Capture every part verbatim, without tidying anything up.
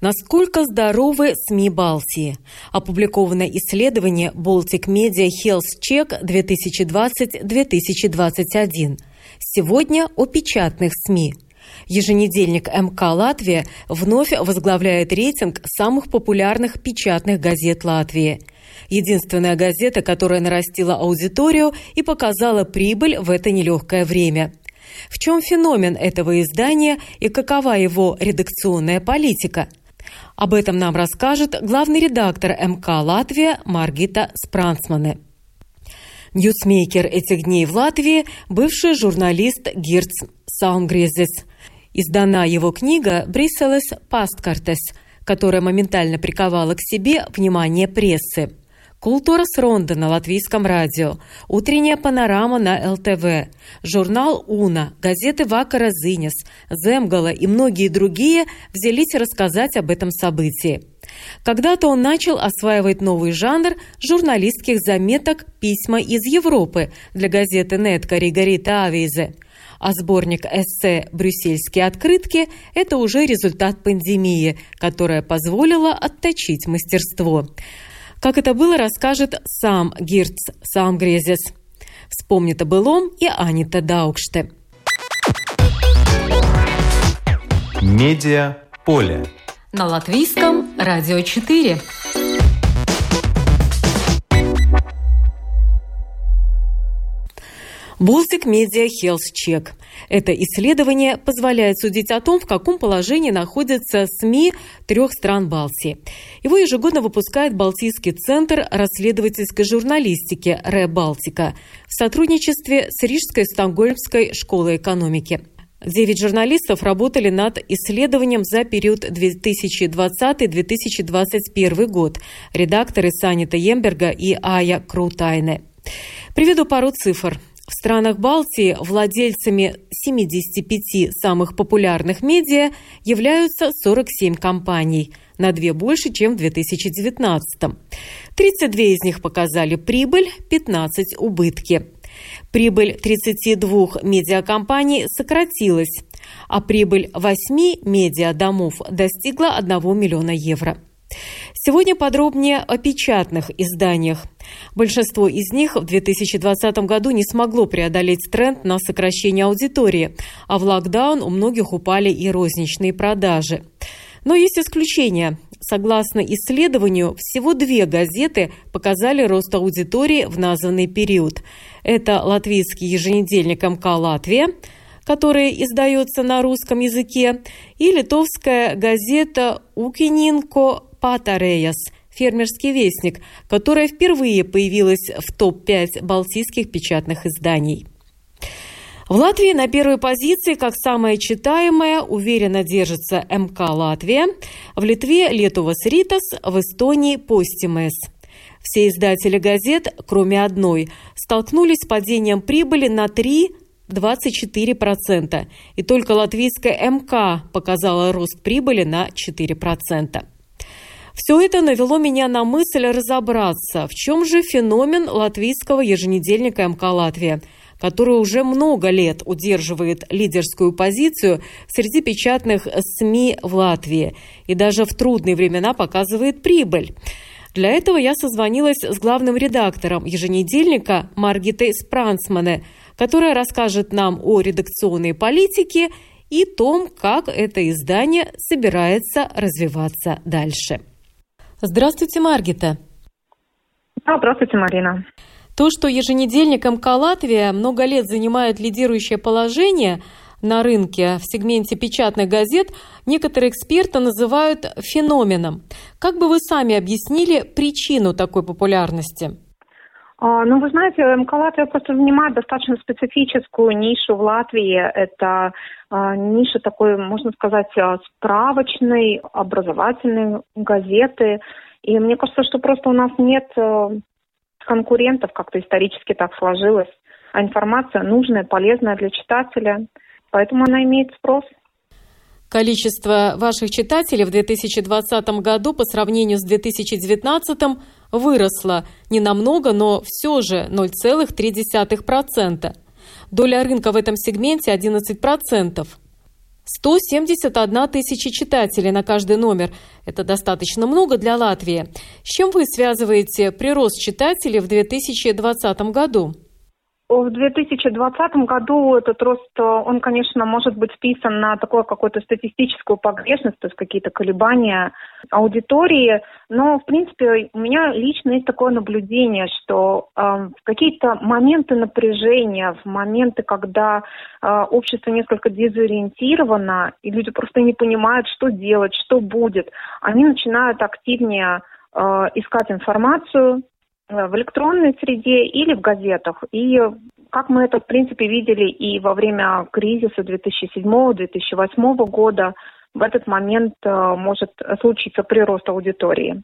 Насколько здоровы СМИ Балтии? Опубликовано исследование Baltic Media Health Check две тысячи двадцать - две тысячи двадцать один. Сегодня о печатных СМИ. Еженедельник МК «Латвия» вновь возглавляет рейтинг самых популярных печатных газет Латвии. Единственная газета, которая нарастила аудиторию и показала прибыль в это нелегкое время. В чем феномен этого издания и какова его редакционная политика? Об этом нам расскажет главный редактор МК «Латвия» Маргита Спранцмане. Ньюсмейкер этих дней в Латвии – бывший журналист Гиртс Салмгриезис. Издана его книга «Briseles pastkartes», которая моментально приковала к себе внимание прессы. «Культурас Ронда» на латвийском радио, «Утренняя панорама» на эл тэ вэ, журнал «Уна», газеты «Вакара Зинес», «Земгала» и многие другие взялись рассказать об этом событии. Когда-то он начал осваивать новый жанр журналистских заметок «Письма из Европы» для газеты «Неаткарига Рита авизе». А сборник эссе «Брюссельские открытки» – это уже результат пандемии, которая позволила отточить мастерство. Как это было, расскажет сам Гиртс Салмгриезис. Вспомнит о былом и Анита Даукште. Медиаполе. На латвийском радио четыре. Baltic Media Health Check. Это исследование позволяет судить о том, в каком положении находятся СМИ трех стран Балтии. Его ежегодно выпускает Балтийский центр расследовательской журналистики «Ре-Балтика» в сотрудничестве с Рижской Стокгольмской школой экономики. Девять журналистов работали над исследованием за период две тысячи двадцатый - две тысячи двадцать первый год. Редакторы Санита Емберга и Ая Крутайне. Приведу пару цифр. В странах Балтии владельцами семидесяти пяти самых популярных медиа являются сорок семь компаний, на две больше, чем в две тысячи девятнадцатом. тридцать две из них показали прибыль, пятнадцать – убытки. Прибыль тридцати двух медиакомпаний сократилась, а прибыль восьми медиадомов достигла одного миллиона евро. Сегодня подробнее о печатных изданиях. Большинство из них в две тысячи двадцатом году не смогло преодолеть тренд на сокращение аудитории, а в локдаун у многих упали и розничные продажи. Но есть исключения. Согласно исследованию, всего две газеты показали рост аудитории в названный период. Это латвийский еженедельник МК «Латвия», который издается на русском языке, и литовская газета «Укининко» «Патарейас», «Фермерский вестник», которая впервые появилась в топ пять балтийских печатных изданий. В Латвии на первой позиции, как самая читаемая, уверенно держится МК «Латвия», в Литве «Летувас Ритас», в Эстонии «Постимес». Все издатели газет, кроме одной, столкнулись с падением прибыли на три целых двадцать четыре сотых процента, и только латвийская МК показала рост прибыли на четыре процента. Все это навело меня на мысль разобраться, в чем же феномен латвийского еженедельника МК «Латвия», который уже много лет удерживает лидерскую позицию среди печатных СМИ в Латвии и даже в трудные времена показывает прибыль. Для этого я созвонилась с главным редактором еженедельника Маргитой Спранцмане, которая расскажет нам о редакционной политике и том, как это издание собирается развиваться дальше. Здравствуйте, Маргита. Да, здравствуйте, Марина. То, что еженедельник МК «Латвия» много лет занимает лидирующее положение на рынке в сегменте печатных газет, некоторые эксперты называют феноменом. Как бы вы сами объяснили причину такой популярности? Ну, вы знаете, МК «Латвия» просто занимает достаточно специфическую нишу в Латвии. Это э, ниша такой, можно сказать, справочной, образовательной газеты. И мне кажется, что просто у нас нет конкурентов, как-то исторически так сложилось. А информация нужная, полезная для читателя, поэтому она имеет спрос. Количество ваших читателей в две тысячи двадцатом году по сравнению с две тысячи девятнадцатом выросло ненамного, но все же ноль целых три десятых процента. Доля рынка в этом сегменте одиннадцать процентов. сто семьдесят одна тысяча читателей на каждый номер. Это достаточно много для Латвии. С чем вы связываете прирост читателей в две тысячи двадцатом году? В две тысячи двадцатом году этот рост, он, конечно, может быть списан на такую какую-то статистическую погрешность, то есть какие-то колебания аудитории. Но, в принципе, у меня лично есть такое наблюдение, что э, в какие-то моменты напряжения, в моменты, когда э, общество несколько дезориентировано, и люди просто не понимают, что делать, что будет, они начинают активнее э, искать информацию в электронной среде или в газетах. И как мы это, в принципе, видели и во время кризиса две тысячи седьмого - две тысячи восьмого года, в этот момент может случиться прирост аудитории.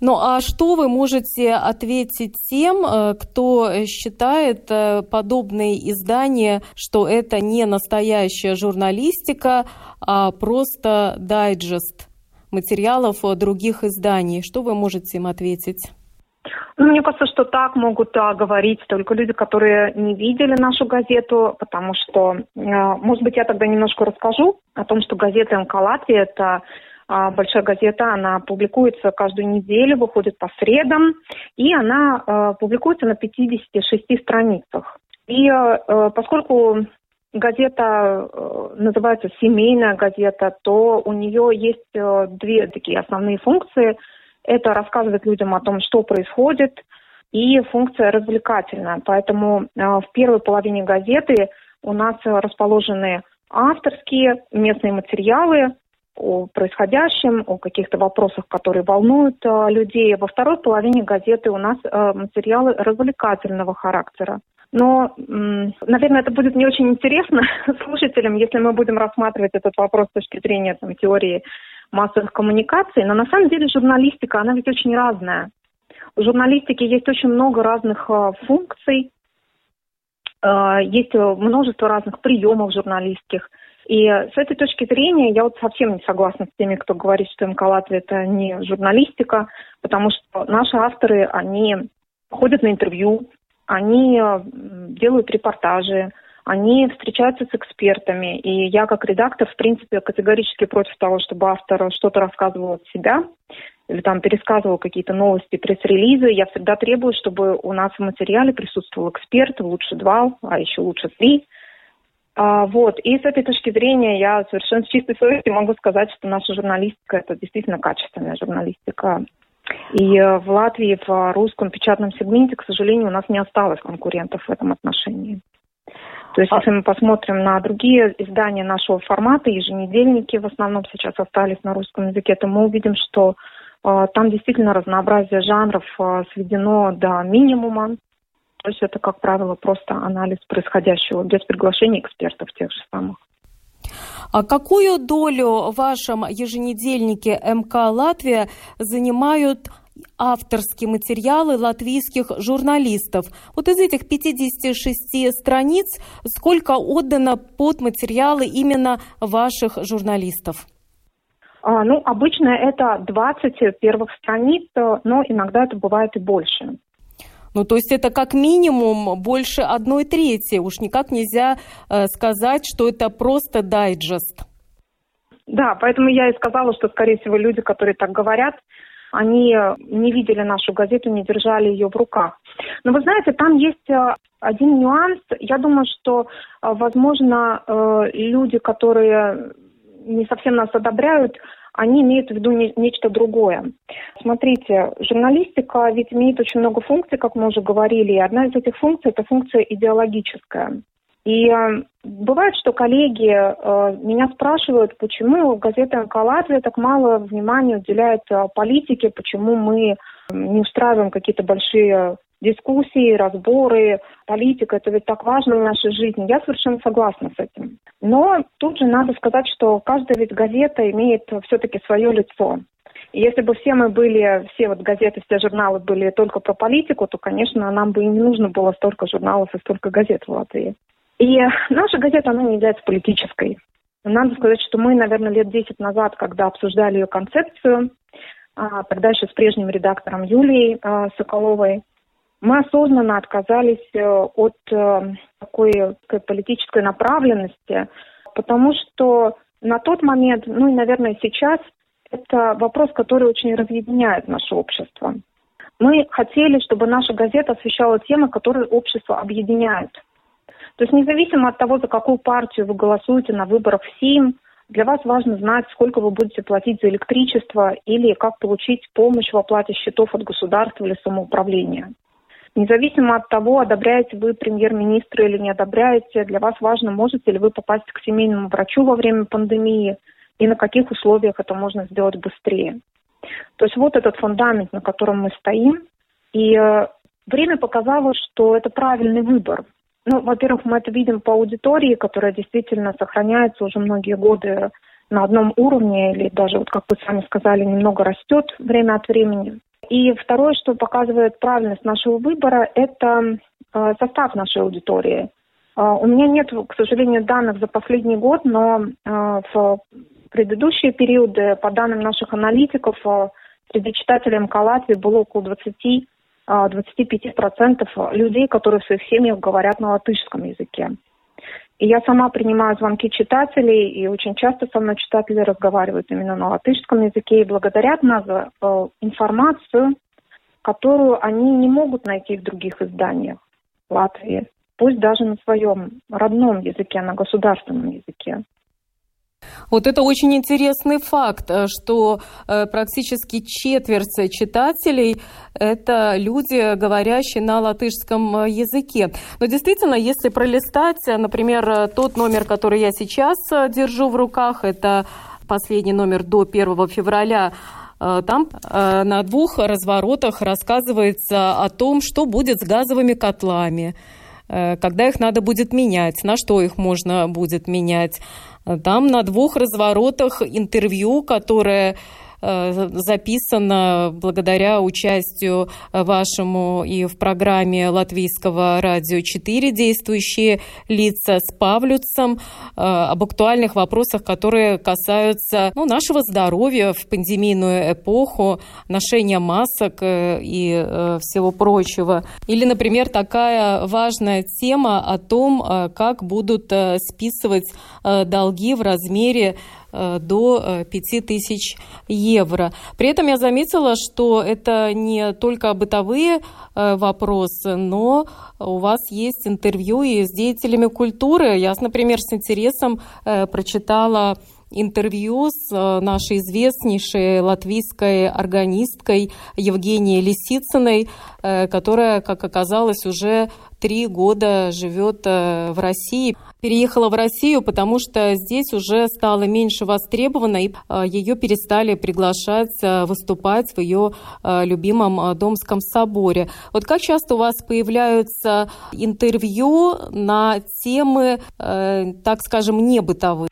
Ну а что вы можете ответить тем, кто считает подобные издания, что это не настоящая журналистика, а просто дайджест материалов других изданий? Что вы можете им ответить? Ну, мне кажется, что так могут а, говорить только люди, которые не видели нашу газету, потому что, а, может быть, я тогда немножко расскажу о том, что газета МК «Латвия» — это а, большая газета, она публикуется каждую неделю, выходит по средам, и она а, публикуется на пятидесяти шести страницах. И а, поскольку газета а, называется «Семейная газета», то у нее есть а, две такие основные функции – это рассказывать людям о том, что происходит, и функция развлекательная. Поэтому в первой половине газеты у нас расположены авторские местные материалы о происходящем, о каких-то вопросах, которые волнуют людей. Во второй половине газеты у нас материалы развлекательного характера. Но, наверное, это будет не очень интересно слушателям, если мы будем рассматривать этот вопрос с точки зрения там, теории массовых коммуникаций. Но на самом деле журналистика, она ведь очень разная. У журналистики есть очень много разных э, функций, э, есть множество разных приемов журналистских. И с этой точки зрения я вот совсем не согласна с теми, кто говорит, что МК «Латвия» — это не журналистика, потому что наши авторы, они ходят на интервью, они делают репортажи, они встречаются с экспертами. И я, как редактор, в принципе, категорически против того, чтобы автор что-то рассказывал от себя или там пересказывал какие-то новости, пресс-релизы. Я всегда требую, чтобы у нас в материале присутствовал эксперт, лучше два, а еще лучше три. А, вот. И с этой точки зрения я совершенно с чистой совестью могу сказать, что наша журналистика – это действительно качественная журналистика. И в Латвии, в русском печатном сегменте, к сожалению, у нас не осталось конкурентов в этом отношении. То есть, если мы посмотрим на другие издания нашего формата, еженедельники в основном сейчас остались на русском языке, то мы увидим, что э, там действительно разнообразие жанров э, сведено до минимума. То есть это, как правило, просто анализ происходящего без приглашения экспертов тех же самых. А какую долю в вашем еженедельнике МК «Латвия» занимают авторские материалы латвийских журналистов? Вот из этих пятидесяти шести страниц сколько отдано под материалы именно ваших журналистов? А, ну, обычно это двадцать первых страниц, но иногда это бывает и больше. Ну, то есть это как минимум больше одной трети. Уж никак нельзя э, сказать, что это просто дайджест. Да, поэтому я и сказала, что, скорее всего, люди, которые так говорят, они не видели нашу газету, не держали ее в руках. Но вы знаете, там есть один нюанс. Я думаю, что, возможно, люди, которые не совсем нас одобряют, они имеют в виду не, нечто другое. Смотрите, журналистика ведь имеет очень много функций, как мы уже говорили, и одна из этих функций – это функция идеологическая. И э, бывает, что коллеги э, меня спрашивают, почему газета МК «Латвия» так мало внимания уделяет э, политике, почему мы не устраиваем какие-то большие дискуссии, разборы, политика, это ведь так важно в нашей жизни. Я совершенно согласна с этим. Но тут же надо сказать, что каждая ведь газета имеет все-таки свое лицо. Если бы все мы были, все вот газеты, все журналы были только про политику, то, конечно, нам бы и не нужно было столько журналов и столько газет в Латвии. И наша газета, она не является политической. Надо сказать, что мы, наверное, лет десять назад, когда обсуждали ее концепцию, тогда еще с прежним редактором Юлией Соколовой, мы осознанно отказались от такой политической направленности, потому что на тот момент, ну и, наверное, сейчас, это вопрос, который очень разъединяет наше общество. Мы хотели, чтобы наша газета освещала темы, которые общество объединяют. То есть независимо от того, за какую партию вы голосуете на выборах в Сейм, для вас важно знать, сколько вы будете платить за электричество или как получить помощь в оплате счетов от государства или самоуправления. Независимо от того, одобряете вы премьер-министра или не одобряете, для вас важно, можете ли вы попасть к семейному врачу во время пандемии и на каких условиях это можно сделать быстрее. То есть вот этот фундамент, на котором мы стоим. И время показало, что это правильный выбор. Ну, во-первых, мы это видим по аудитории, которая действительно сохраняется уже многие годы на одном уровне, или даже, вот как вы сами сказали, немного растет время от времени. И второе, что показывает правильность нашего выбора, это состав нашей аудитории. У меня нет, к сожалению, данных за последний год, но в предыдущие периоды, по данным наших аналитиков, среди читателей МК «Латвии» было около двадцать-двадцать пять процентов людей, которые в своих семьях говорят на латышском языке. И я сама принимаю звонки читателей, и очень часто со мной читатели разговаривают именно на латышском языке и благодарят нас за э, информацию, которую они не могут найти в других изданиях Латвии, пусть даже на своем родном языке, на государственном языке. Вот это очень интересный факт, что практически четверть читателей – это люди, говорящие на латышском языке. Но действительно, если пролистать, например, тот номер, который я сейчас держу в руках, это последний номер до первого февраля, там на двух разворотах рассказывается о том, что будет с газовыми котлами, когда их надо будет менять, на что их можно будет менять. Там на двух разворотах интервью, которое записано благодаря участию вашему и в программе Латвийского радио четыре «Действующие лица» с Павлюцем об актуальных вопросах, которые касаются ну, нашего здоровья в пандемийную эпоху, ношения масок и всего прочего. Или, например, такая важная тема о том, как будут списывать долги в размере до пять тысяч евро. При этом я заметила, что это не только бытовые вопросы, но у вас есть интервью и с деятелями культуры. Я, например, с интересом прочитала интервью с нашей известнейшей латвийской органисткой Евгенией Лисицыной, которая, как оказалось, уже три года живет в России. Переехала в Россию, потому что здесь уже стало меньше востребовано, и ее перестали приглашать выступать в ее любимом Домском соборе. Вот как часто у вас появляются интервью на темы, так скажем, не бытовые?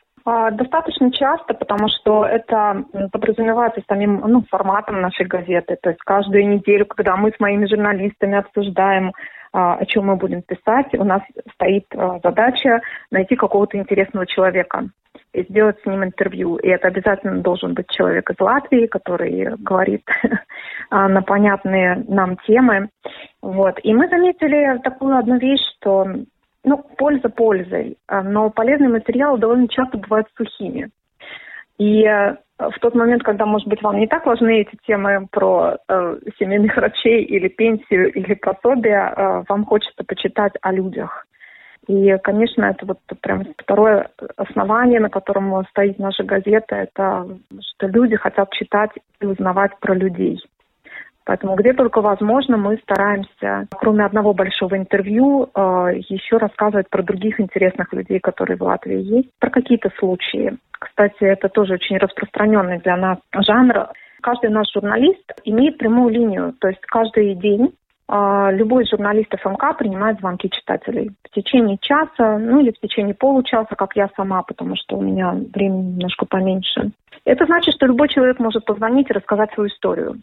Достаточно часто, потому что это подразумевается самим ну, форматом нашей газеты. То есть каждую неделю, когда мы с моими журналистами обсуждаем, о чем мы будем писать, у нас стоит задача найти какого-то интересного человека и сделать с ним интервью. И это обязательно должен быть человек из Латвии, который говорит на понятные нам темы. Вот. И мы заметили такую одну вещь, что ну, польза пользой, но полезные материалы довольно часто бывают сухими. И в тот момент, когда, может быть, вам не так важны эти темы про э, семейных врачей или пенсию, или пособие, э, вам хочется почитать о людях. И, конечно, это вот прям второе основание, на котором стоит наша газета, это что люди хотят читать и узнавать про людей. Поэтому где только возможно, мы стараемся, кроме одного большого интервью, еще рассказывать про других интересных людей, которые в Латвии есть, про какие-то случаи. Кстати, это тоже очень распространенный для нас жанр. Каждый наш журналист имеет прямую линию, то есть каждый день любой из журналистов МК принимает звонки читателей в течение часа, ну или в течение получаса, как я сама, потому что у меня времени немножко поменьше. Это значит, что любой человек может позвонить и рассказать свою историю.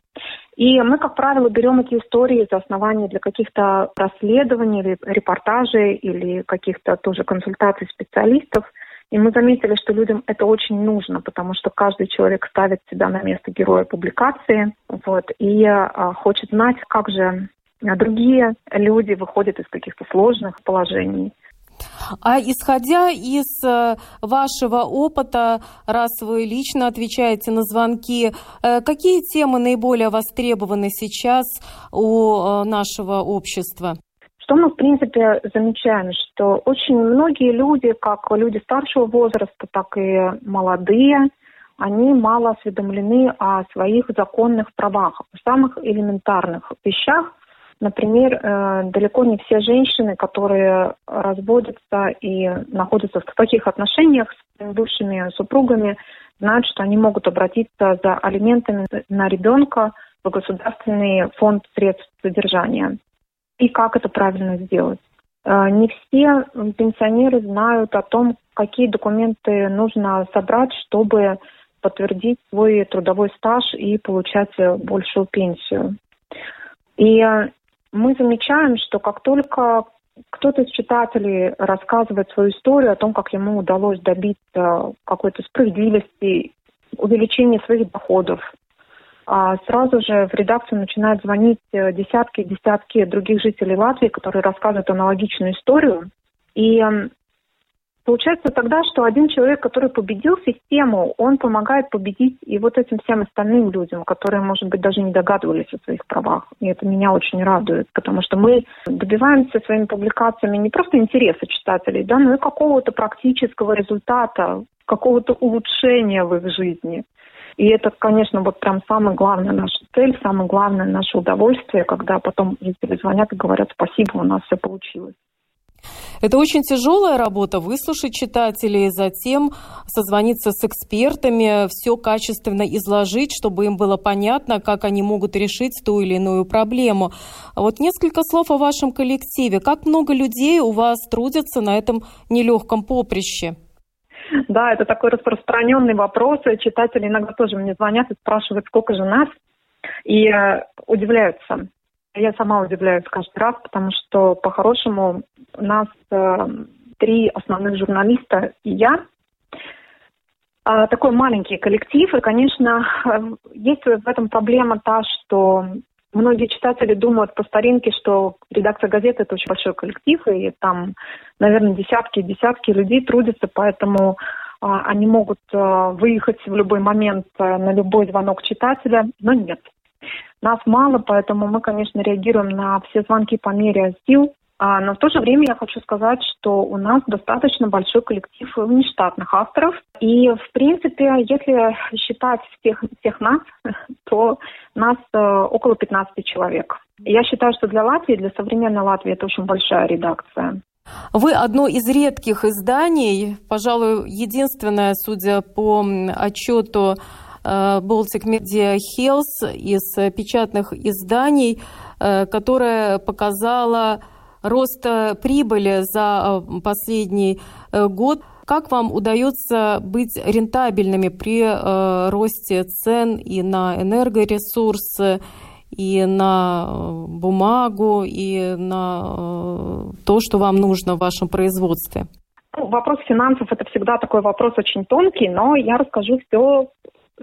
И мы, как правило, берем эти истории за основание для каких-то расследований, репортажей или каких-то тоже консультаций специалистов. И мы заметили, что людям это очень нужно, потому что каждый человек ставит себя на место героя публикации, вот, и а, хочет знать, как же другие люди выходят из каких-то сложных положений. А исходя из вашего опыта, раз вы лично отвечаете на звонки, какие темы наиболее востребованы сейчас у нашего общества? Что мы, в принципе, замечаем, что очень многие люди, как люди старшего возраста, так и молодые, они мало осведомлены о своих законных правах, о самых элементарных вещах. Например, далеко не все женщины, которые разводятся и находятся в таких отношениях с бывшими супругами, знают, что они могут обратиться за алиментами на ребенка в Государственный фонд средств содержания. И как это правильно сделать. Не все пенсионеры знают о том, какие документы нужно собрать, чтобы подтвердить свой трудовой стаж и получать большую пенсию. И мы замечаем, что как только кто-то из читателей рассказывает свою историю о том, как ему удалось добиться какой-то справедливости, увеличения своих доходов, сразу же в редакцию начинают звонить десятки и десятки других жителей Латвии, которые рассказывают аналогичную историю. И получается тогда, что один человек, который победил систему, он помогает победить и вот этим всем остальным людям, которые, может быть, даже не догадывались о своих правах. И это меня очень радует, потому что мы добиваемся своими публикациями не просто интереса читателей, да, но и какого-то практического результата, какого-то улучшения в их жизни. И это, конечно, вот прям самая главная наша цель, самое главное наше удовольствие, когда потом жители звонят и говорят: спасибо, у нас все получилось. Это очень тяжелая работа — выслушать читателей, затем созвониться с экспертами, все качественно изложить, чтобы им было понятно, как они могут решить ту или иную проблему. Вот несколько слов о вашем коллективе. Как много людей у вас трудятся на этом нелегком поприще? Да, это такой распространенный вопрос. Читатели иногда тоже мне звонят и спрашивают, сколько же нас, и э, удивляются. Я сама удивляюсь каждый раз, потому что, по-хорошему, нас э, три основных журналиста и я. Э, такой маленький коллектив, и, конечно, э, есть в этом проблема та, что многие читатели думают по старинке, что редакция газеты – это очень большой коллектив, и там, наверное, десятки и десятки людей трудятся, поэтому э, они могут э, выехать в любой момент э, на любой звонок читателя, но нет. Нас мало, поэтому мы, конечно, реагируем на все звонки по мере сил. А, но в то же время я хочу сказать, что у нас достаточно большой коллектив внештатных авторов. И, в принципе, если считать всех, всех нас, то нас э, около пятнадцати человек. Я считаю, что для Латвии, для современной Латвии, это очень большая редакция. Вы одно из редких изданий, пожалуй, единственное, судя по отчету Baltic Media Health, из печатных изданий, которая показала рост прибыли за последний год. Как вам удается быть рентабельными при росте цен и на энергоресурсы, и на бумагу, и на то, что вам нужно в вашем производстве? Вопрос финансов – это всегда такой вопрос очень тонкий, но я расскажу все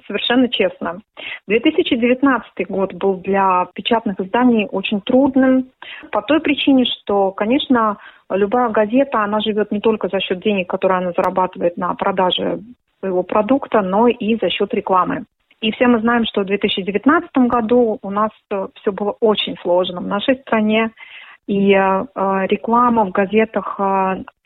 совершенно честно. две тысячи девятнадцатый год был для печатных изданий очень трудным по той причине, что, конечно, любая газета, она живет не только за счет денег, которые она зарабатывает на продаже своего продукта, но и за счет рекламы. И все мы знаем, что в две тысячи девятнадцатом году у нас все было очень сложно в нашей стране, и реклама в газетах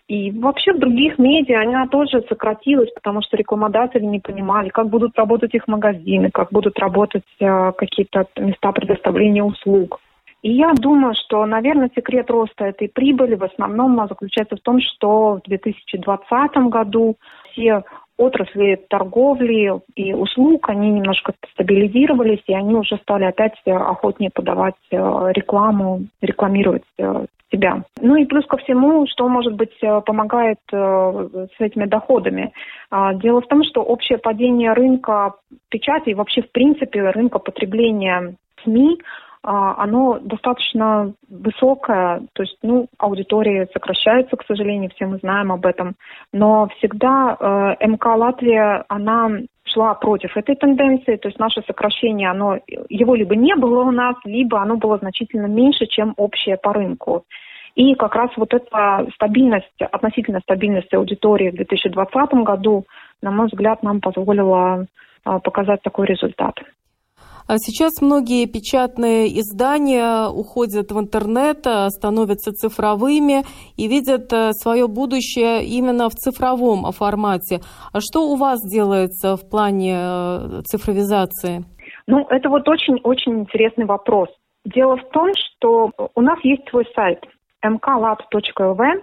и вообще в других медиа, она тоже сократилась, потому что рекламодатели не понимали, как будут работать их магазины, как будут работать э, какие-то места предоставления услуг. И я думаю, что, наверное, секрет роста этой прибыли в основном заключается в том, что в две тысячи двадцатом году все отрасли торговли и услуг, они немножко стабилизировались, и они уже стали опять охотнее подавать рекламу, рекламировать себя. Ну и плюс ко всему, что, может быть, помогает с этими доходами. Дело в том, что общее падение рынка печати и вообще, в принципе, рынка потребления СМИ, оно достаточно высокое, то есть, ну, аудитории сокращаются, к сожалению, все мы знаем об этом, но всегда э, МК «Латвия», она шла против этой тенденции, то есть наше сокращение, оно, его либо не было у нас, либо оно было значительно меньше, чем общее по рынку. И как раз вот эта стабильность, относительно стабильность аудитории в две тысячи двадцатом году, на мой взгляд, нам позволила э, показать такой результат. Сейчас многие печатные издания уходят в интернет, становятся цифровыми и видят свое будущее именно в цифровом формате. А что у вас делается в плане цифровизации? Ну, это вот очень-очень интересный вопрос. Дело в том, что у нас есть свой сайт эм ка лаб точка эл ви,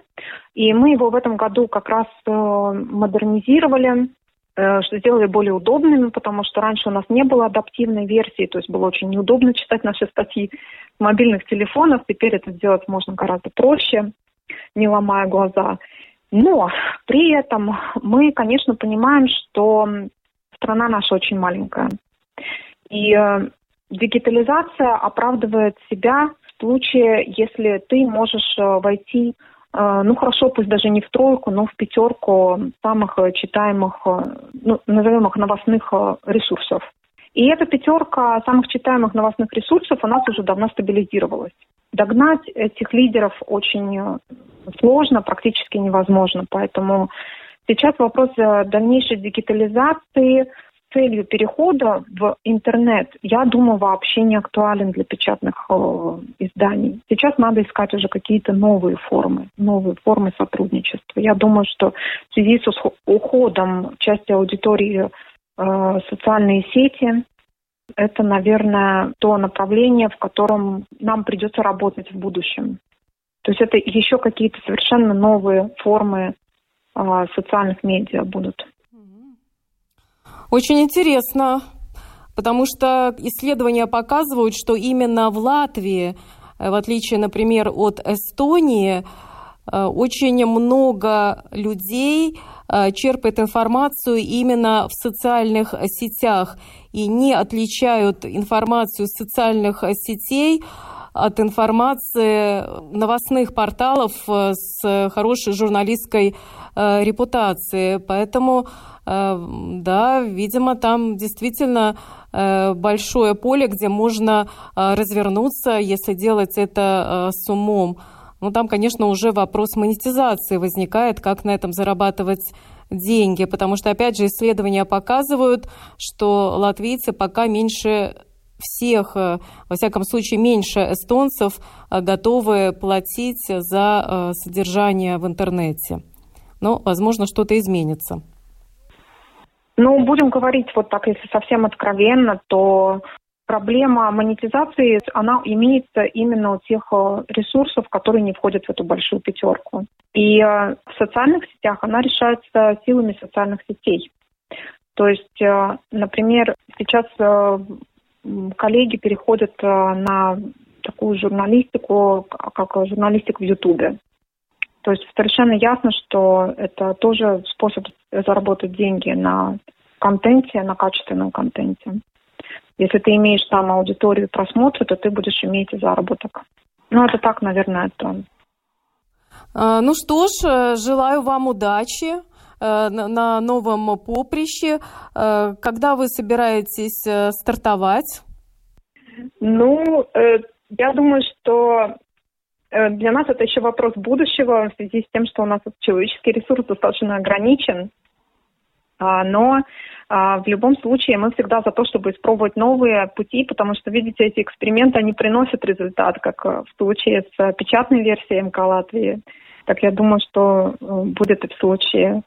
и мы его в этом году как раз модернизировали, что сделали более удобными, потому что раньше у нас не было адаптивной версии, то есть было очень неудобно читать наши статьи с мобильных телефонов. Теперь это сделать можно гораздо проще, не ломая глаза. Но при этом мы, конечно, понимаем, что страна наша очень маленькая. И дигитализация оправдывает себя в случае, если ты можешь войти, ну хорошо, пусть даже не в тройку, но в пятерку самых читаемых, ну, назовем их, новостных ресурсов. И эта пятерка самых читаемых новостных ресурсов у нас уже давно стабилизировалась. Догнать этих лидеров очень сложно, практически невозможно. Поэтому сейчас вопрос дальнейшей дигитализации с целью перехода в интернет, я думаю, вообще не актуален для печатных э, изданий. Сейчас надо искать уже какие-то новые формы, новые формы сотрудничества. Я думаю, что в связи с уходом части аудитории э, социальные сети, это, наверное, то направление, в котором нам придется работать в будущем. То есть это еще какие-то совершенно новые формы э, социальных медиа будут. Очень интересно, потому что исследования показывают, что именно в Латвии, в отличие, например, от Эстонии, очень много людей черпает информацию именно в социальных сетях и не отличают информацию социальных сетей от информации новостных порталов с хорошей журналистской э, репутацией. Поэтому, э, да, видимо, там действительно э, большое поле, где можно э, развернуться, если делать это э, с умом. Но там, конечно, уже вопрос монетизации возникает, как на этом зарабатывать деньги. Потому что, опять же, исследования показывают, что латвийцы пока меньше всех, во всяком случае, меньше эстонцев готовы платить за содержание в интернете. Но, возможно, что-то изменится. Ну, будем говорить вот так, если совсем откровенно, то проблема монетизации, она имеется именно у тех ресурсов, которые не входят в эту большую пятерку. И в социальных сетях она решается силами социальных сетей. То есть, например, сейчас коллеги переходят на такую журналистику, как журналистика в Ютубе. То есть совершенно ясно, что это тоже способ заработать деньги на контенте, на качественном контенте. Если ты имеешь там аудиторию просмотра, то ты будешь иметь заработок. Ну, это так, наверное, это. Ну что ж, желаю вам удачи на новом поприще. Когда вы собираетесь стартовать? Ну, я думаю, что для нас это еще вопрос будущего в связи с тем, что у нас человеческий ресурс достаточно ограничен. Но в любом случае мы всегда за то, чтобы испробовать новые пути, потому что, видите, эти эксперименты, они приносят результат, как в случае с печатной версией МК «Латвии». Так я думаю, что будет и в случае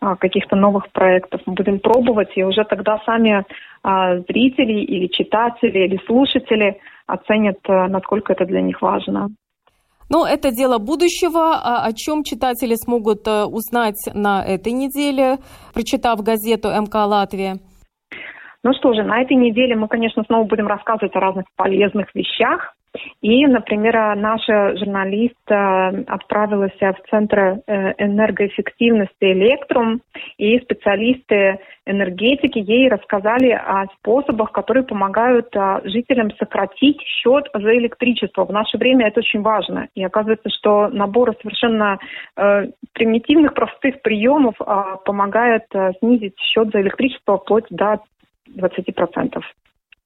каких-то новых проектов. Мы будем пробовать, и уже тогда сами зрители или читатели, или слушатели оценят, насколько это для них важно. Ну, это дело будущего. О чем читатели смогут узнать на этой неделе, прочитав газету МК «Латвия»? Ну что же, на этой неделе мы, конечно, снова будем рассказывать о разных полезных вещах. И, например, наша журналист отправилась в Центр энергоэффективности «Электрум», и специалисты энергетики ей рассказали о способах, которые помогают жителям сократить счет за электричество. В наше время это очень важно. И оказывается, что набор совершенно примитивных, простых приемов помогает снизить счет за электричество вплоть до двадцати процентов.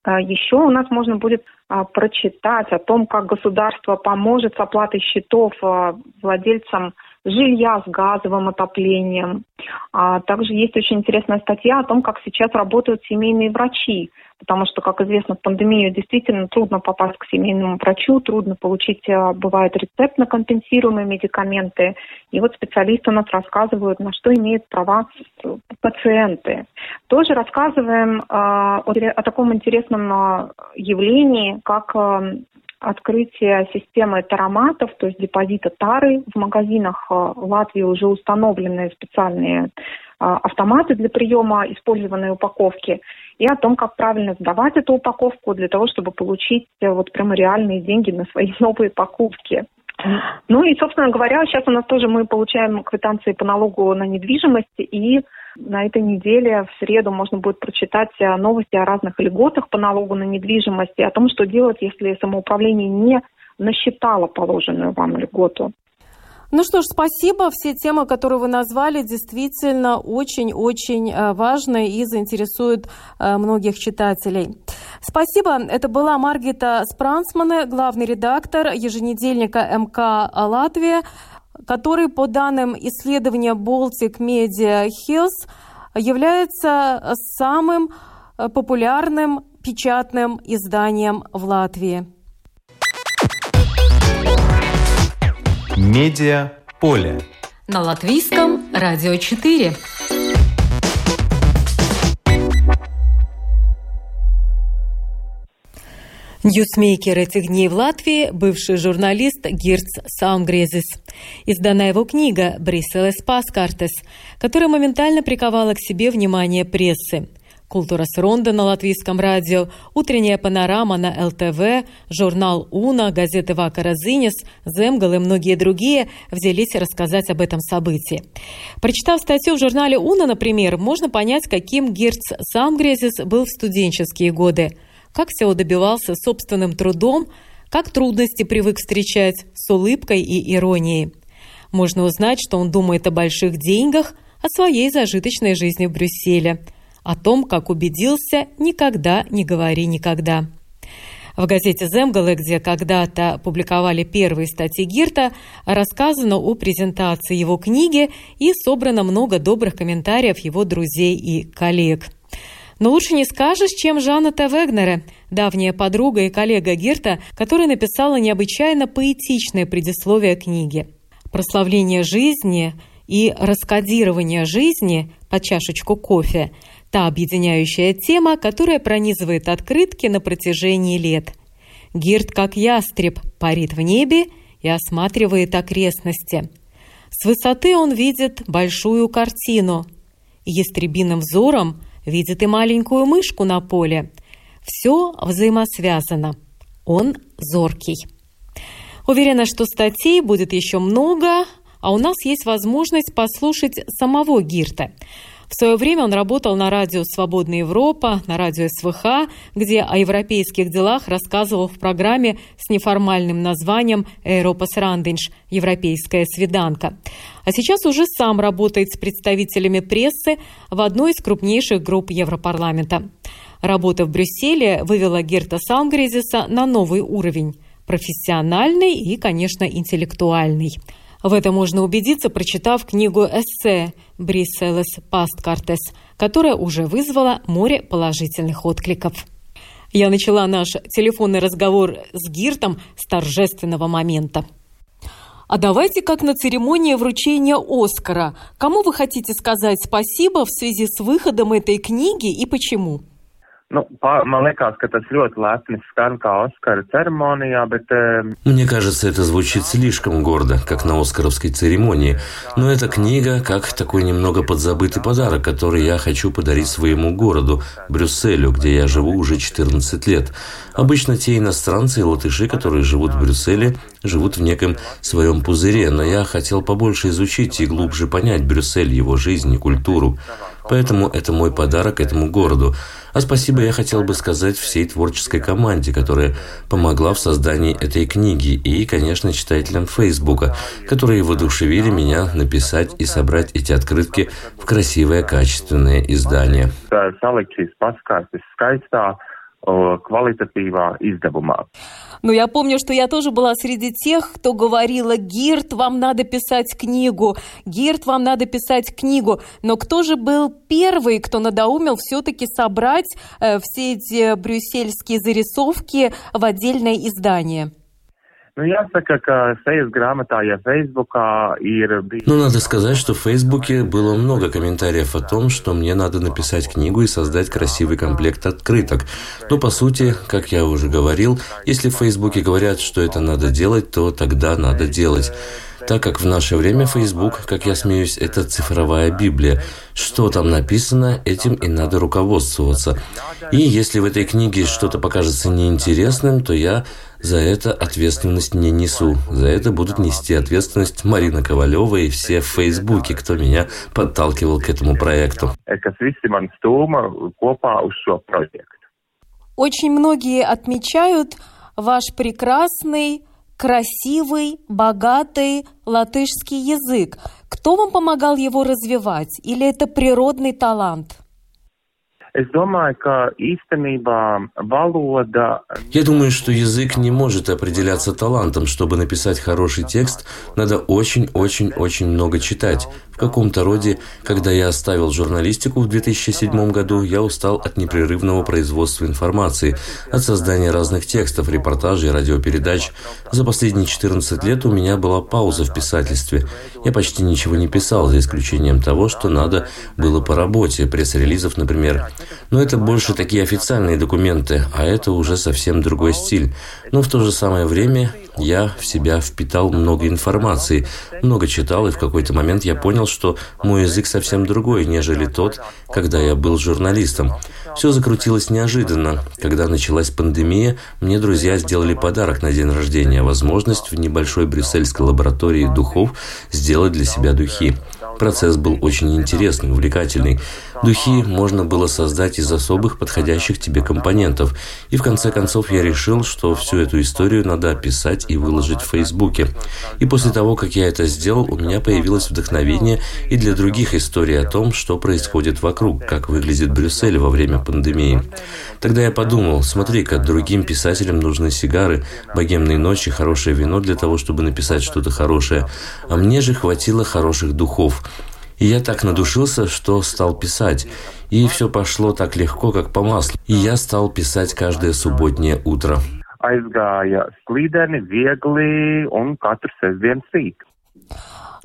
Еще у нас можно будет а, прочитать о том, как государство поможет с оплатой счетов а, владельцам жилья с газовым отоплением. А, также есть очень интересная статья о том, как сейчас работают семейные врачи, потому что, как известно, в пандемию действительно трудно попасть к семейному врачу, трудно получить, а, бывает, рецептно компенсируемые медикаменты. И вот специалисты у нас рассказывают, на что имеют права пациенты. Тоже рассказываем а, о, о таком интересном а, явлении, как а, открытие системы тароматов, то есть депозита тары. В магазинах а, Латвии уже установлены специальные а, автоматы для приема использованной упаковки. И о том, как правильно сдавать эту упаковку для того, чтобы получить а, вот прямо реальные деньги на свои новые покупки. Ну и, собственно говоря, сейчас у нас тоже мы получаем квитанции по налогу на недвижимость, и на этой неделе в среду можно будет прочитать новости о разных льготах по налогу на недвижимость и о том, что делать, если самоуправление не насчитало положенную вам льготу. Ну что ж, спасибо. Все темы, которые вы назвали, действительно очень-очень важны и заинтересуют многих читателей. Спасибо. Это была Маргита Спранцмане, главный редактор еженедельника эм ка «Латвия», который, по данным исследования Baltic Media Health, является самым популярным печатным изданием в Латвии. Медиаполе. На латвийском радио четыре. Ньюсмейкер этих дней в Латвии – бывший журналист Гиртс Салмгриезис. Издана его книга «Briseles pastkartes», которая моментально приковала к себе внимание прессы. «Культурас Ронда» на латвийском радио, «Утренняя панорама» на эл тэ вэ, журнал «Уна», газеты «Вакара Зинес», «Земгала» и многие другие взялись рассказать об этом событии. Прочитав статью в журнале «Уна», например, можно понять, каким Гиртс Салмгриезис был в студенческие годы, как всего добивался собственным трудом, как трудности привык встречать с улыбкой и иронией. Можно узнать, что он думает о больших деньгах, о своей зажиточной жизни в Брюсселе, о том, как убедился «никогда не говори никогда». В газете «Земгала», где когда-то публиковали первые статьи Гирта, рассказано о презентации его книги и собрано много добрых комментариев его друзей и коллег. Но лучше не скажешь, чем Жанетта Вегнера, давняя подруга и коллега Гирта, которая написала необычайно поэтичное предисловие книги. «Прославление жизни» и «Раскодирование жизни» под чашечку кофе – та объединяющая тема, которая пронизывает открытки на протяжении лет. Гирт, как ястреб, парит в небе и осматривает окрестности. С высоты он видит большую картину. Ястребиным взором видит и маленькую мышку на поле. Все взаимосвязано. Он зоркий. Уверена, что статей будет еще много, а у нас есть возможность послушать самого Гирта. В свое время он работал на Радио Свободная Европа, на Радио эс вэ ха, где о европейских делах рассказывал в программе с неформальным названием «Европасранденш» – «Европейская свиданка». А сейчас уже сам работает с представителями прессы в одной из крупнейших групп Европарламента. Работа в Брюсселе вывела Гирта Салмгриезиса на новый уровень – профессиональный и, конечно, интеллектуальный. В этом можно убедиться, прочитав книгу-эссе «Briseles pastkartes», которая уже вызвала море положительных откликов. Я начала наш телефонный разговор с Гиртом с торжественного момента. А давайте как на церемонии вручения «Оскара». Кому вы хотите сказать спасибо в связи с выходом этой книги и почему? Ну, мне кажется, это звучит слишком гордо, как на оскаровской церемонии. Но эта книга как такой немного подзабытый подарок, который я хочу подарить своему городу, Брюсселю, где я живу уже четырнадцать лет. Обычно те иностранцы и латыши, которые живут в Брюсселе, живут в неком своем пузыре, но я хотел побольше изучить и глубже понять Брюссель, его жизнь и культуру. Поэтому это мой подарок этому городу. А спасибо я хотел бы сказать всей творческой команде, которая помогла в создании этой книги, и, конечно, читателям Фейсбука, которые воодушевили меня написать и собрать эти открытки в красивое, качественное издание. Ну, я помню, что я тоже была среди тех, кто говорила: «Гирт, вам надо писать книгу! Гирт, вам надо писать книгу!» Но кто же был первый, кто надоумил все-таки собрать э, все эти брюссельские зарисовки в отдельное издание? Ну, надо сказать, что в Фейсбуке было много комментариев о том, что мне надо написать книгу и создать красивый комплект открыток. Но, по сути, как я уже говорил, если в Фейсбуке говорят, что это надо делать, то тогда надо делать. Так как в наше время Facebook, как я смеюсь, это цифровая Библия. Что там написано, этим и надо руководствоваться. И если в этой книге что-то покажется неинтересным, то я за это ответственность не несу. За это будут нести ответственность Марина Ковалева и все в Фейсбуке, кто меня подталкивал к этому проекту. Очень многие отмечают ваш прекрасный, красивый, богатый латышский язык. Кто вам помогал его развивать? Или это природный талант? Я думаю, что язык не может определяться талантом. Чтобы написать хороший текст, надо очень-очень-очень много читать. В каком-то роде, когда я оставил журналистику в две тысячи седьмом году, я устал от непрерывного производства информации, от создания разных текстов, репортажей, радиопередач. За последние четырнадцать лет у меня была пауза в писательстве. Я почти ничего не писал, за исключением того, что надо было по работе, пресс-релизов, например. Но это больше такие официальные документы, а это уже совсем другой стиль. Но в то же самое время я в себя впитал много информации, много читал, и в какой-то момент я понял, что мой язык совсем другой, нежели тот, когда я был журналистом. Все закрутилось неожиданно. Когда началась пандемия, мне друзья сделали подарок на день рождения, возможность в небольшой брюссельской лаборатории духов сделать для себя духи. Процесс был очень интересный, увлекательный. Духи можно было создать из особых подходящих тебе компонентов. И в конце концов я решил, что всю эту историю надо описать и выложить в Фейсбуке. И после того, как я это сделал, у меня появилось вдохновение и для других историй о том, что происходит вокруг, как выглядит Брюссель во время пандемии. Тогда я подумал: смотри-ка, другим писателям нужны сигары, богемные ночи, хорошее вино для того, чтобы написать что-то хорошее. А мне же хватило хороших духов. И я так надушился, что стал писать. И все пошло так легко, как по маслу. И я стал писать каждое субботнее утро.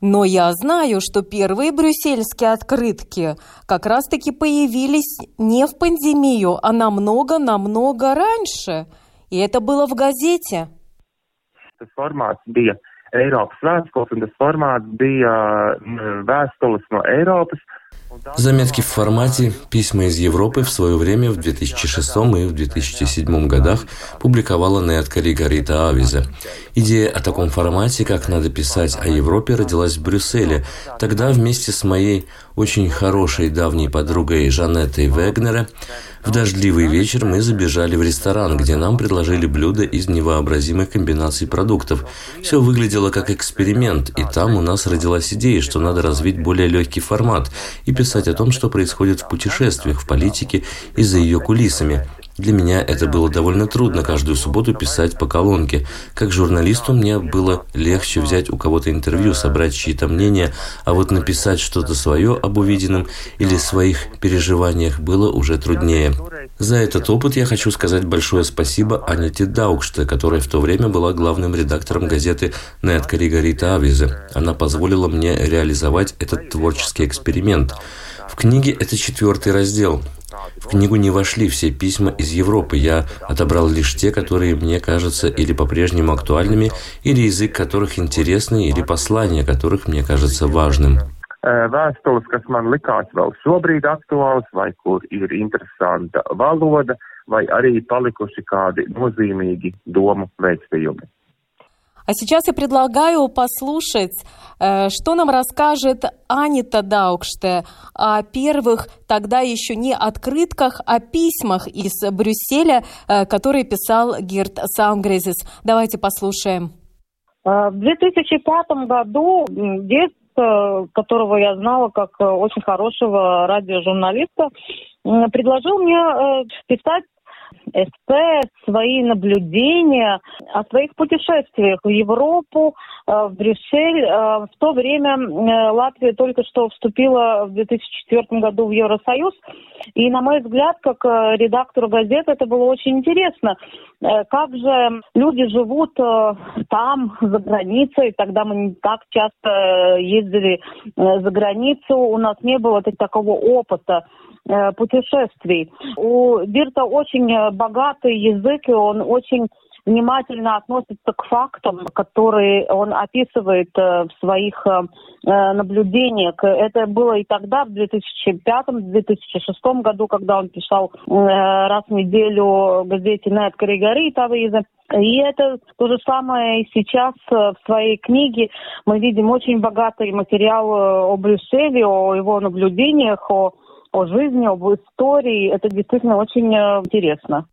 Но я знаю, что первые брюссельские открытки как раз-таки появились не в пандемию, а намного-намного раньше. И это было в газете. Формат был Eiropas vēstules, un tas formāts bija vēstules no Eiropas. Заметки в формате «Письма из Европы» в свое время в две тысячи шестом и в две тысячи седьмом годах публиковала Неаткарига Рита авизе. Идея о таком формате, как надо писать о Европе, родилась в Брюсселе. Тогда вместе с моей очень хорошей давней подругой Жанеттой Вегнера в дождливый вечер мы забежали в ресторан, где нам предложили блюда из невообразимых комбинаций продуктов. Все выглядело как эксперимент, и там у нас родилась идея, что надо развить более легкий формат и писать о том, что происходит в путешествиях, в политике и за ее кулисами. Для меня это было довольно трудно каждую субботу писать по колонке. Как журналисту мне было легче взять у кого-то интервью, собрать чьи-то мнения, а вот написать что-то свое об увиденном или своих переживаниях было уже труднее. За этот опыт я хочу сказать большое спасибо Аните Даукште, которая в то время была главным редактором газеты «Неаткарига Рита авизе». Она позволила мне реализовать этот творческий эксперимент. В книге это четвертый раздел. В книгу не вошли все письма из Европы. Я отобрал лишь те, которые мне кажутся или по-прежнему актуальными, или язык которых интересный, или послание которых мне кажется важным. Vēstules, kas man likās vēl šobrīd aktuāls, vai kur ir interesanta valoda, vai arī palikuši kādi nozīmīgi domu veicējumi. А сейчас я предлагаю послушать, что нам расскажет Анита Даукште о первых, тогда еще не открытках, о письмах из Брюсселя, которые писал Гиртс Салмгриезис. Давайте послушаем. В две тысячи пятом году Гиртс, которого я знала как очень хорошего радиожурналиста, предложил мне писать эссе, свои наблюдения о своих путешествиях в Европу, в Брюссель. В то время Латвия только что вступила в две тысячи четвёртом году в Евросоюз, и, на мой взгляд, как редактору газеты, это было очень интересно. Как же люди живут там, за границей, тогда мы не так часто ездили за границу, у нас не было такого опыта путешествий. У Гиртса очень богатый язык, и он очень внимательно относится к фактам, которые он описывает в своих наблюдениях. Это было и тогда, в две тысячи пятом - две тысячи шестом году, когда он писал раз в неделю в газете «Неаткарига Рита авизе». И это то же самое и сейчас в своей книге. Мы видим очень богатый материал о Брюсселе, о его наблюдениях, о о жизни, об истории. Это действительно очень интересно.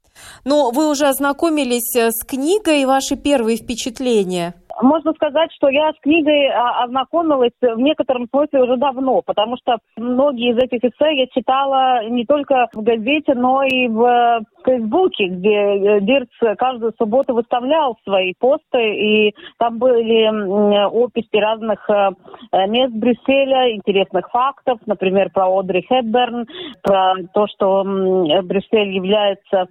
Но вы уже ознакомились с книгой, ваши первые впечатления? Можно сказать, что я с книгой ознакомилась в некотором смысле уже давно, потому что многие из этих эссе я читала не только в газете, но и в Фейсбуке, где Гиртс каждую субботу выставлял свои посты, и там были описи разных мест Брюсселя, интересных фактов, например, про Одри Хепберн, про то, что Брюссель является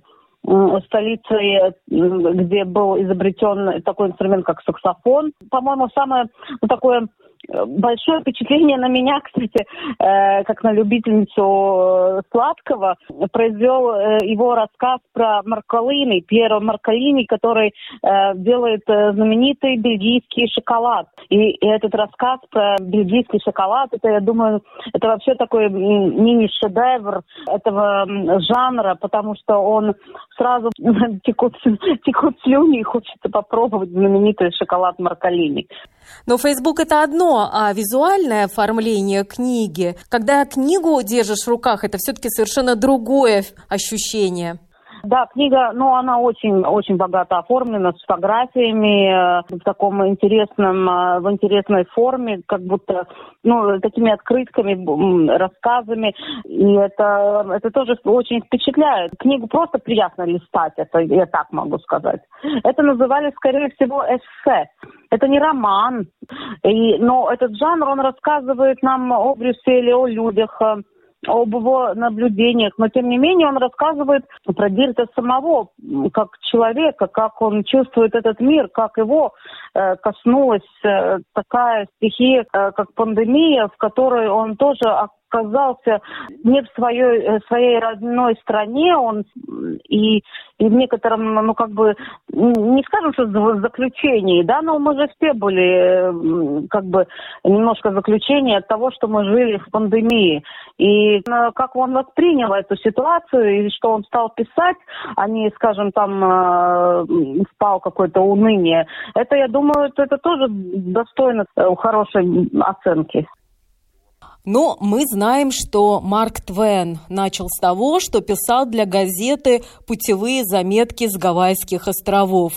столицей, где был изобретен такой инструмент, как саксофон. По-моему, самое ну, такое большое впечатление на меня, кстати, э, как на любительницу сладкого, произвел э, его рассказ про Марколини, Пьеро Марколини, который э, делает э, знаменитый бельгийский шоколад. И, и этот рассказ про бельгийский шоколад, это, я думаю, это вообще такой мини-шедевр этого жанра, потому что он сразу текут, текут слюни и хочется попробовать знаменитый шоколад Марколини. Но Facebook это одно, а визуальное оформление книги, когда книгу держишь в руках, это все-таки совершенно другое ощущение. Да, книга, ну, она очень-очень богато оформлена, с фотографиями, в таком интересном, в интересной форме, как будто, ну, такими открытками, рассказами, и это, это тоже очень впечатляет. Книгу просто приятно листать, это я так могу сказать. Это называли, скорее всего, эссе. Это не роман, и, но этот жанр, он рассказывает нам о Брюсселе, о людях, об его наблюдениях, но тем не менее он рассказывает про Гиртса самого, как человека, как он чувствует этот мир, как его э, коснулась э, такая стихия, э, как пандемия, в которой он тоже оказался не в своей, своей родной стране, он и, и в некотором, ну как бы, не скажем, что в заключении, да, но мы же все были как бы немножко в заключении от того, что мы жили в пандемии. И как он воспринял эту ситуацию, и что он стал писать, а не, скажем, там впал какое-то уныние, это, я думаю, это тоже достойно хорошей оценки. Но мы знаем, что Марк Твен начал с того, что писал для газеты путевые заметки с Гавайских островов.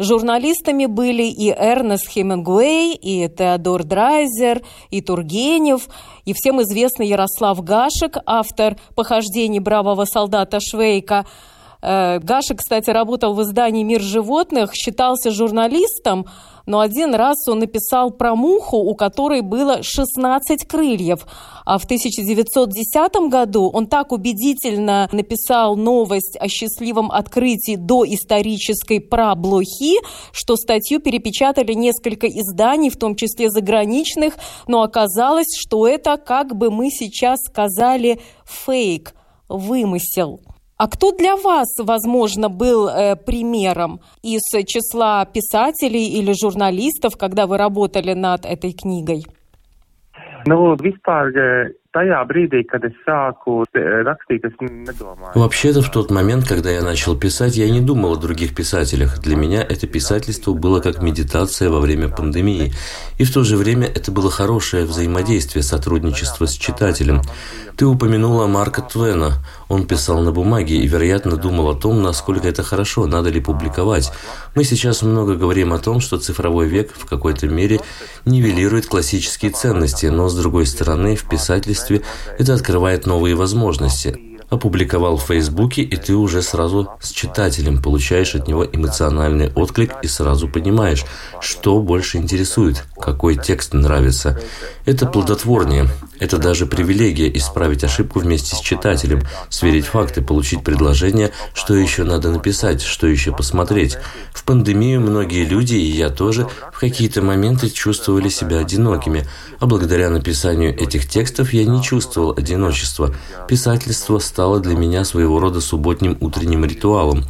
Журналистами были и Эрнест Хемингуэй, и Теодор Драйзер, и Тургенев, и всем известный Ярослав Гашек, автор «Похождений бравого солдата Швейка». Гашек, кстати, работал в издании «Мир животных», считался журналистом, но один раз он написал про муху, у которой было шестнадцать крыльев. А в тысяча девятьсот десятом году он так убедительно написал новость о счастливом открытии доисторической праблохи, что статью перепечатали несколько изданий, в том числе заграничных, но оказалось, что это, как бы мы сейчас сказали, фейк. вымысел. А кто для вас, возможно, был э, примером из числа писателей или журналистов, когда вы работали над этой книгой? Ну, виспар... Вообще-то в тот момент, когда я начал писать, я не думал о других писателях. Для меня это писательство было как медитация во время пандемии. И в то же время это было хорошее взаимодействие, сотрудничество с читателем. Ты упомянула Марка Твена. Он писал на бумаге и, вероятно, думал о том, насколько это хорошо, надо ли публиковать. Мы сейчас много говорим о том, что цифровой век в какой-то мере нивелирует классические ценности, но, с другой стороны, в писательстве это открывает новые возможности. Опубликовал в Фейсбуке, и ты уже сразу с читателем получаешь от него эмоциональный отклик и сразу понимаешь, что больше интересует, какой текст нравится. Это плодотворнее. Это даже привилегия исправить ошибку вместе с читателем, сверить факты, получить предложение, что еще надо написать, что еще посмотреть. В пандемию многие люди, и я тоже, в какие-то моменты чувствовали себя одинокими, а благодаря написанию этих текстов я не чувствовал одиночества. Писательство стало для меня своего рода субботним утренним ритуалом.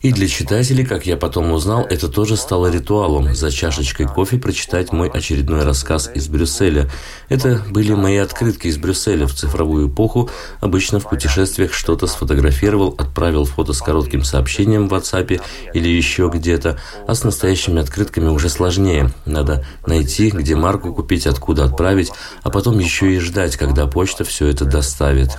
И для читателей, как я потом узнал, это тоже стало ритуалом. За чашечкой кофе прочитать мой очередной рассказ из Брюсселя. Это были мои открытки из Брюсселя в цифровую эпоху. Обычно в путешествиях что-то сфотографировал, отправил фото с коротким сообщением в WhatsApp или еще где-то. А с настоящими открытками уже сложнее. Надо найти, где марку купить, откуда отправить, а потом еще и ждать, когда почта все это доставит.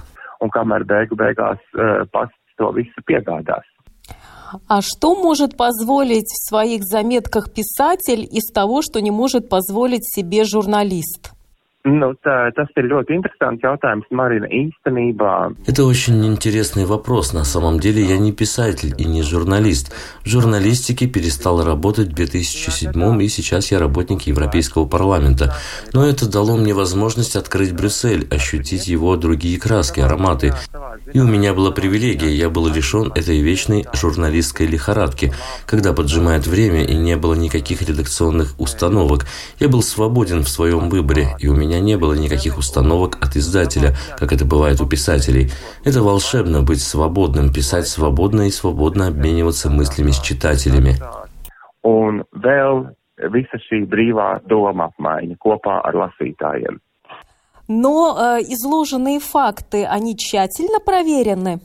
А что может позволить в своих заметках писатель из того, что не может позволить себе журналист? Это очень интересный вопрос. На самом деле я не писатель и не журналист. В журналистике перестал работать в две тысячи седьмом, и сейчас я работник Европейского парламента. Но это дало мне возможность открыть Брюссель, ощутить его другие краски, ароматы. И у меня была привилегия, я был лишен этой вечной журналистской лихорадки, когда поджимает время и не было никаких редакционных установок. Я был свободен в своем выборе, и у меня не было никаких установок от издателя, как это бывает у писателей. Это волшебно — быть свободным, писать свободно и свободно обмениваться мыслями с читателями. Но э, изложенные факты, они тщательно проверены?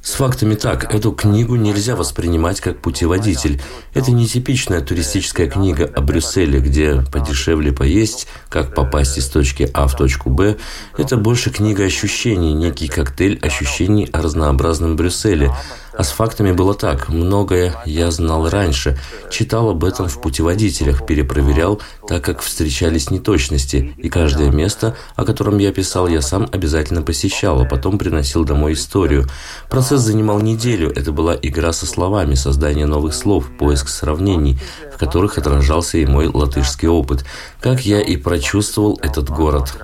С фактами так. Эту книгу нельзя воспринимать как путеводитель. Это не типичная туристическая книга о Брюсселе, где подешевле поесть, как попасть из точки А в точку Б. Это больше книга ощущений, некий коктейль ощущений о разнообразном Брюсселе. А с фактами было так. Многое я знал раньше. Читал об этом в путеводителях, перепроверял, так как встречались неточности. И каждое место, о котором я писал, я сам обязательно посещал, а потом приносил домой историю. Процесс занимал неделю. Это была игра со словами, создание новых слов, поиск сравнений, в которых отражался и мой латышский опыт. Как я и прочувствовал этот город.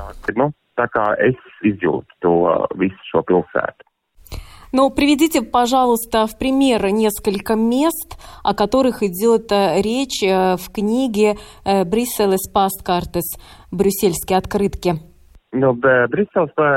Но приведите, пожалуйста, в пример несколько мест, о которых идет речь в книге «Briseles pastkartes» «Брюссельские открытки». В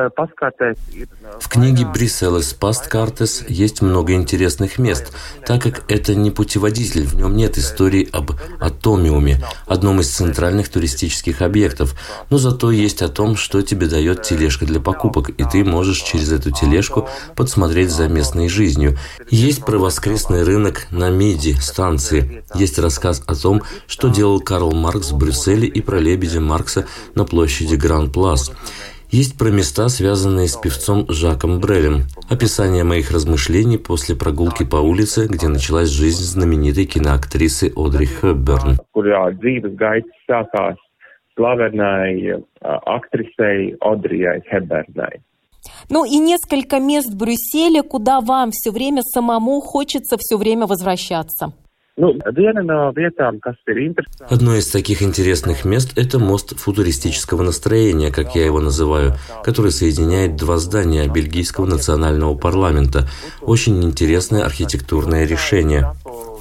книге «Briseles pastkartes» есть много интересных мест, так как это не путеводитель, в нем нет истории об Атомиуме, одном из центральных туристических объектов, но зато есть о том, что тебе дает тележка для покупок, и ты можешь через эту тележку подсмотреть за местной жизнью. Есть про воскресный рынок на Миди-станции, есть рассказ о том, что делал Карл Маркс в Брюсселе и про лебедя Маркса на площади Гран-Плас. Есть про места, связанные с певцом Жаком Брелем. Описание моих размышлений после прогулки по улице, где началась жизнь знаменитой киноактрисы Одри Хепберн. Ну и несколько мест в Брюсселе, куда вам все время самому хочется все время возвращаться. Одно из таких интересных мест – это мост футуристического настроения, как я его называю, который соединяет два здания Бельгийского национального парламента. Очень интересное архитектурное решение.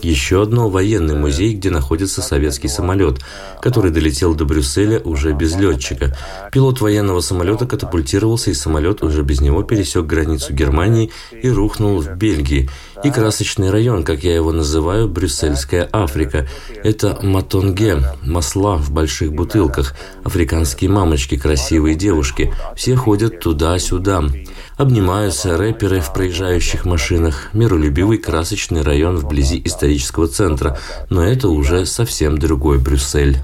Еще одно — военный музей, где находится советский самолет, который долетел до Брюсселя уже без летчика. Пилот военного самолета катапультировался, и самолет уже без него пересек границу Германии и рухнул в Бельгии. И красочный район, как я его называю, Брюссельская Африка. Это матонге, масла в больших бутылках, африканские мамочки, красивые девушки. Все ходят туда-сюда. Обнимаются рэперы в проезжающих машинах. Миролюбивый красочный район вблизи исторического центра. Но это уже совсем другой Брюссель.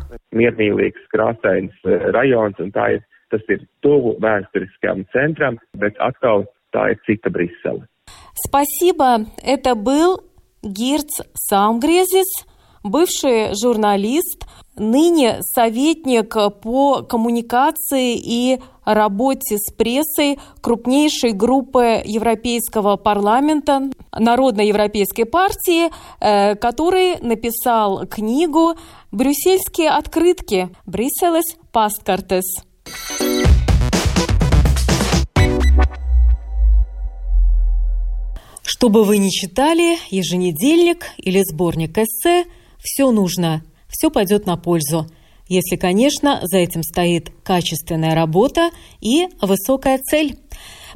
Спасибо. Это был Гиртс Салмгриезис, бывший журналист, ныне советник по коммуникации и работе с прессой крупнейшей группы Европейского парламента, Народно-Европейской партии, который написал книгу «Брюссельские открытки» «Briseles pastkartes». Что бы вы ни читали, еженедельник или сборник эссе, все нужно, все пойдет на пользу. Если, конечно, за этим стоит качественная работа и высокая цель.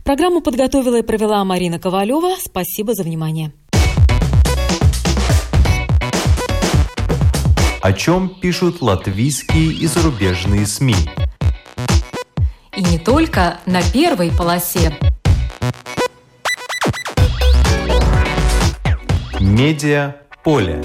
Программу подготовила и провела Марина Ковалева. Спасибо за внимание. О чем пишут латвийские и зарубежные СМИ? И не только на первой полосе. Медиа поле.